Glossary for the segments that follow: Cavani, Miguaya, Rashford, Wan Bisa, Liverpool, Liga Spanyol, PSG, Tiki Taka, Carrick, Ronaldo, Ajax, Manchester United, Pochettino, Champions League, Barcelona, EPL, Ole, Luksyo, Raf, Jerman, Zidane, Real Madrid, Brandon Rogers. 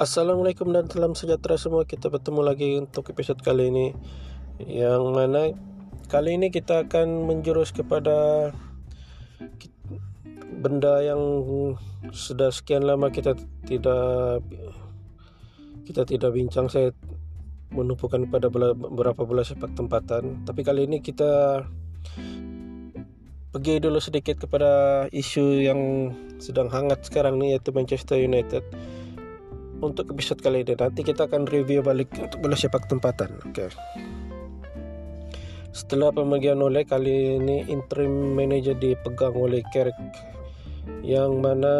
Assalamualaikum dan salam sejahtera semua. Kita bertemu lagi untuk episod kali ini, yang mana kali ini kita akan menjurus kepada benda yang sudah sekian lama kita tidak bincang. Saya menumpukan pada beberapa bola sepak tempatan, tapi kali ini kita pergi dulu sedikit kepada isu yang sedang hangat sekarang ni, iaitu Manchester United. Untuk episod kali ini nanti kita akan review balik untuk bola sepak tempatan. Okay. Setelah pemergian Ole, kali ini interim manager dipegang oleh Carrick, yang mana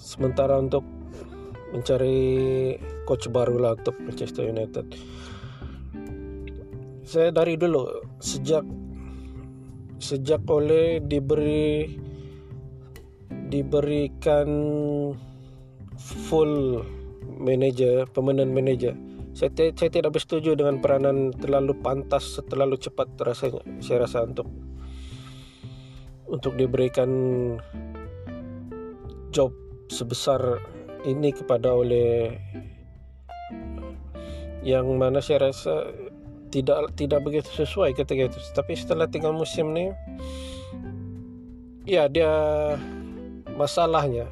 sementara untuk mencari coach baru lah untuk Manchester United. Saya dari dulu sejak Ole diberikan full manager, permanent manager, saya tidak bersetuju dengan peranan terlalu pantas, terlalu cepat rasanya. Saya rasa untuk diberikan job sebesar ini kepada oleh, yang mana saya rasa tidak begitu sesuai ketika itu. Tapi setelah 3 musim ni, ya, dia masalahnya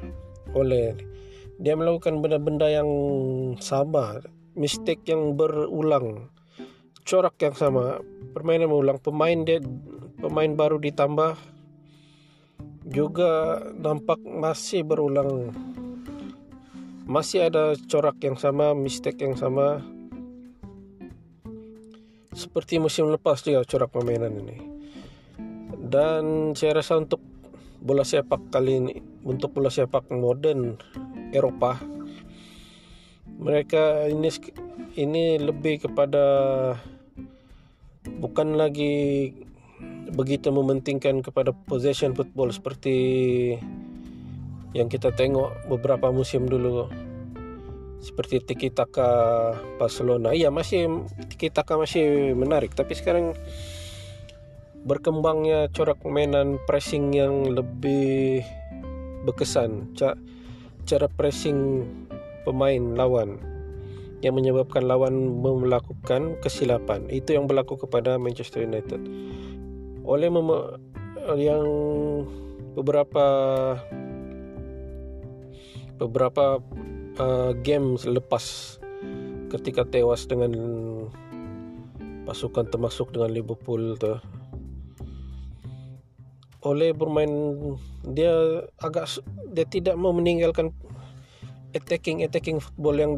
oleh dia melakukan benda-benda yang sama, mistake yang berulang, corak yang sama, permainan berulang, pemain baru ditambah juga nampak masih berulang, masih ada corak yang sama, mistake yang sama, seperti musim lepas juga corak permainan ini. Dan saya rasa untuk bola sepak kali ini, untuk bola sepak modern Eropah, mereka ini lebih kepada bukan lagi begitu mementingkan kepada possession football seperti yang kita tengok beberapa musim dulu, seperti Tiki Taka Barcelona. Ya, masih Tiki Taka masih menarik, tapi sekarang berkembangnya corak permainan pressing yang lebih berkesan, cara pressing pemain lawan yang menyebabkan lawan melakukan kesilapan. Itu yang berlaku kepada Manchester United. Oleh yang beberapa game lepas, ketika tewas dengan pasukan termasuk dengan Liverpool tu, Ole bermain, dia tidak mau meninggalkan attacking football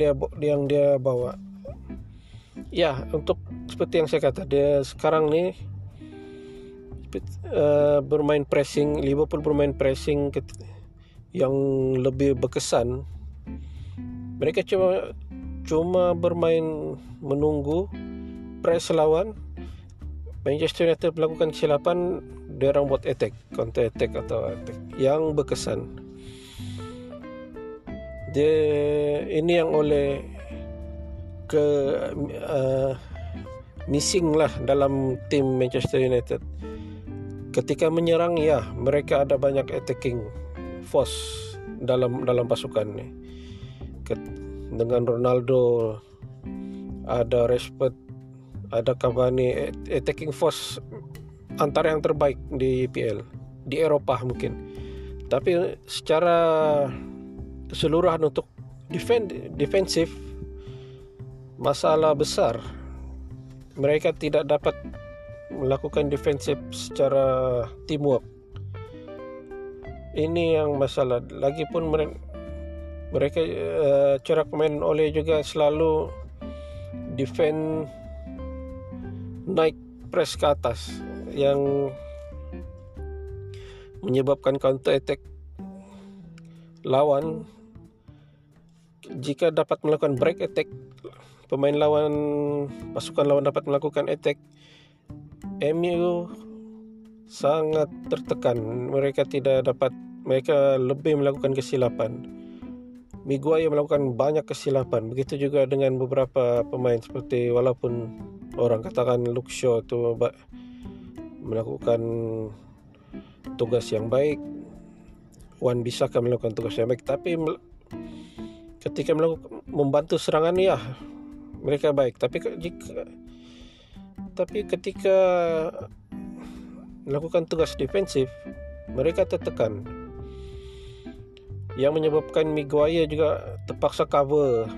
yang dia bawa. Ya, untuk seperti yang saya kata, dia sekarang ni bermain pressing, Liverpool bermain pressing yang lebih berkesan. Mereka cuma bermain menunggu press lawan. Manchester United melakukan kesilapan, dia orang buat attack, counter attack atau attack yang berkesan. Ini yang oleh missing lah dalam tim Manchester United. Ketika menyerang, ya, mereka ada banyak attacking force dalam pasukan ni. Dengan Ronaldo, ada Rashford, ada Cavani, attacking force antara yang terbaik di EPL, di Eropah mungkin. Tapi secara keseluruhan untuk defensif, masalah besar. Mereka tidak dapat melakukan defensif secara teamwork. Ini yang masalah. Lagipun mereka corak main Ole juga selalu defend, naik press ke atas, yang menyebabkan counter attack lawan. Jika dapat melakukan break attack, pasukan lawan dapat melakukan attack, MU sangat tertekan. Mereka lebih melakukan kesilapan. Miguaya melakukan banyak kesilapan. Begitu juga dengan beberapa pemain, seperti walaupun orang katakan Luksyo tu melakukan tugas yang baik, Wan Bisa melakukan tugas yang baik, tapi ketika melakukan membantu serangan, ya mereka baik, tapi ketika melakukan tugas defensif mereka tertekan, yang menyebabkan Miguaya juga terpaksa cover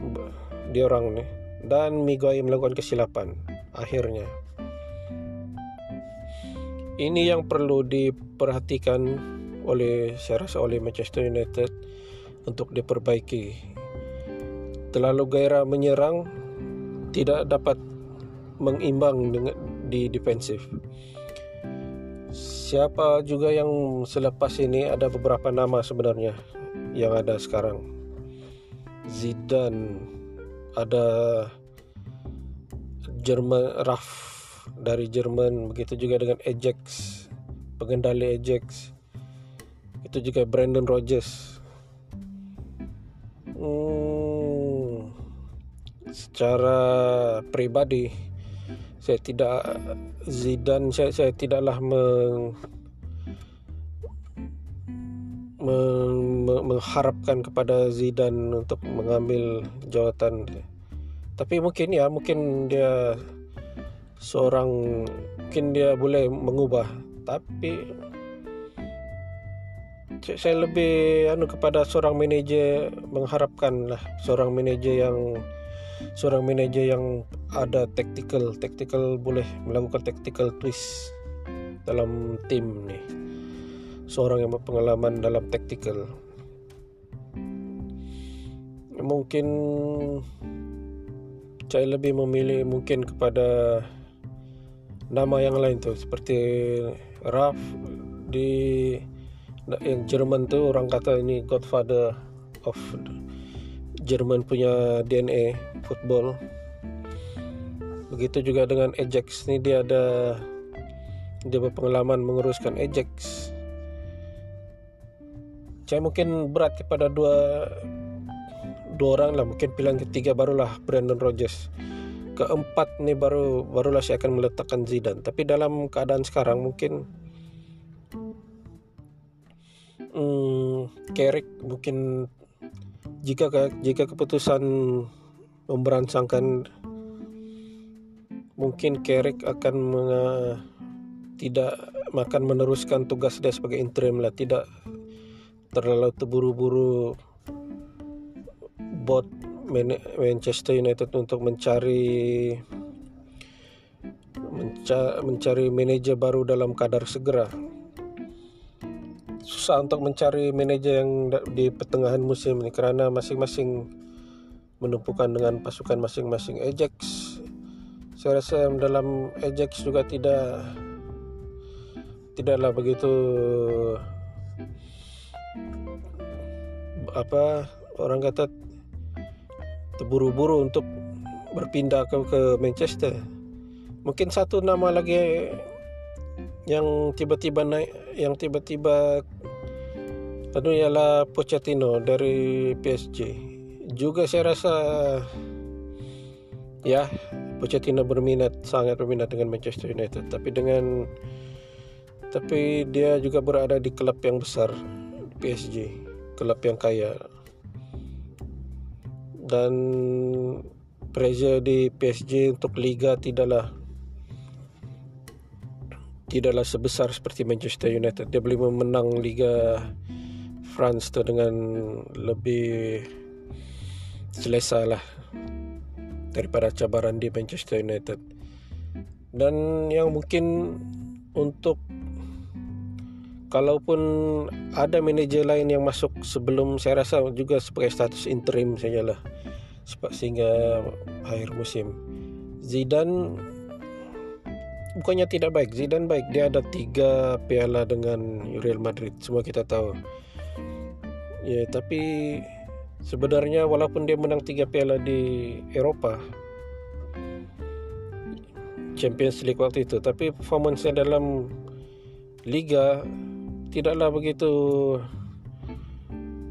dia orang ni, dan Miguaya melakukan kesilapan akhirnya. Ini yang perlu diperhatikan oleh, saya rasa, oleh Manchester United untuk diperbaiki. Terlalu gairah menyerang tidak dapat mengimbang dengan di defensif. Siapa juga yang selepas ini, ada beberapa nama sebenarnya yang ada sekarang. Zidane, ada Jerman, Raf dari Jerman, begitu juga dengan Ajax, pengendali Ajax. Itu juga Brandon Rogers. Secara pribadi saya tidak Zidane, saya tidaklah mengharapkan kepada Zidane untuk mengambil jawatan. Tapi mungkin dia seorang, mungkin dia boleh mengubah, tapi saya lebih kepada seorang manager, mengharapkanlah seorang manager yang ada tactical, boleh melakukan tactical twist dalam tim ni, seorang yang berpengalaman dalam tactical. Mungkin saya lebih memilih mungkin kepada nama yang lain tu, seperti Raf di yang Jerman tu, orang kata ini godfather of Jerman punya DNA football. Begitu juga dengan Ajax ni, dia berpengalaman menguruskan Ajax. Saya mungkin berat kepada dua orang lah, mungkin pilihan ketiga barulah Brandon Rogers. Keempat ni barulah saya akan meletakkan Zidane. Tapi dalam keadaan sekarang mungkin Carrick, mungkin jika keputusan memberangsangkan, mungkin Carrick akan tidak akan meneruskan tugas dia sebagai interim lah, tidak terlalu terburu-buru buat Manchester United untuk mencari manajer baru dalam kadar segera. Susah untuk mencari manajer yang di pertengahan musim ini kerana masing-masing menumpukan dengan pasukan masing-masing. Ajax, saya rasa dalam Ajax juga tidaklah begitu orang kata terburu-buru untuk berpindah ke Manchester. Mungkin satu nama lagi yang tiba-tiba naik, yang tiba-tiba ialah Pochettino dari PSG. Juga saya rasa ya, Pochettino sangat berminat dengan Manchester United, tapi dia juga berada di klub yang besar, PSG, klub yang kaya. Dan pressure di PSG untuk liga tidaklah sebesar seperti Manchester United. Dia boleh memenang Liga France tu dengan lebih selesa lah daripada cabaran di Manchester United. Dan yang mungkin untuk, kalaupun ada manajer lain yang masuk sebelum, saya rasa juga sebagai status interim sajalah sehingga akhir musim. Zidane bukannya tidak baik, Zidane baik. Dia ada 3 piala dengan Real Madrid, semua kita tahu. Ya, tapi sebenarnya walaupun dia menang 3 piala di Eropa, Champions League waktu itu, tapi performance-nya dalam liga tidaklah begitu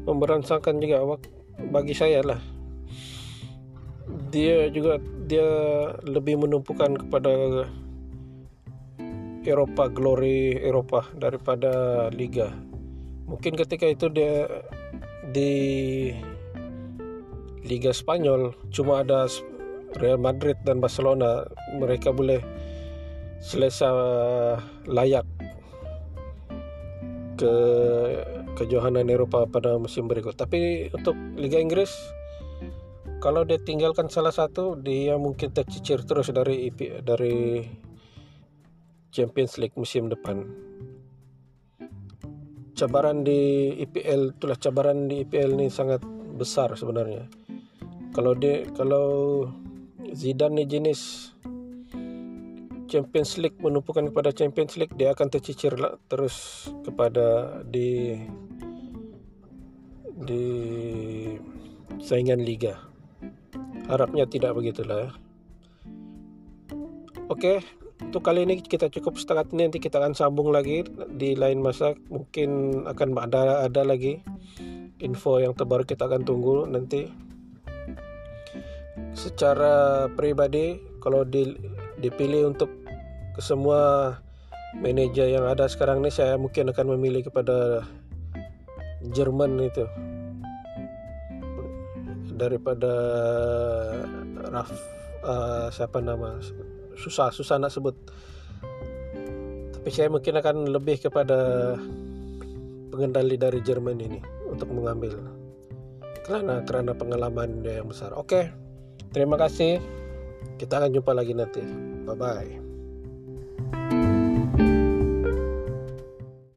memberangsangkan juga bagi saya lah. Dia lebih menumpukan kepada Eropa, glory Eropa daripada liga. Mungkin ketika itu dia di Liga Spanyol cuma ada Real Madrid dan Barcelona. Mereka boleh selesa layak ke kejohanan Eropah pada musim berikut. Tapi untuk Liga Inggris, kalau dia tinggalkan salah satu, dia mungkin tercicir terus dari Champions League musim depan. Cabaran di EPL itulah, cabaran di EPL ni sangat besar sebenarnya. Kalau Zidane ni jenis Champions League, menumpukan kepada Champions League, dia akan tercicir terus kepada di saingan liga. Harapnya tidak begitulah. Okey, untuk kali ini kita cukup setakat ini. Nanti kita akan sambung lagi di lain masa. Mungkin akan ada lagi info yang terbaru, kita akan tunggu nanti. Secara peribadi, kalau dipilih untuk kesemua manajer yang ada sekarang ini, saya mungkin akan memilih kepada Jerman itu daripada Raf, siapa nama, susah nak sebut. Tapi saya mungkin akan lebih kepada pengendali dari Jerman ini untuk mengambil kerana pengalaman dia yang besar. Okey, terima kasih. Kita akan jumpa lagi nanti. Bye bye.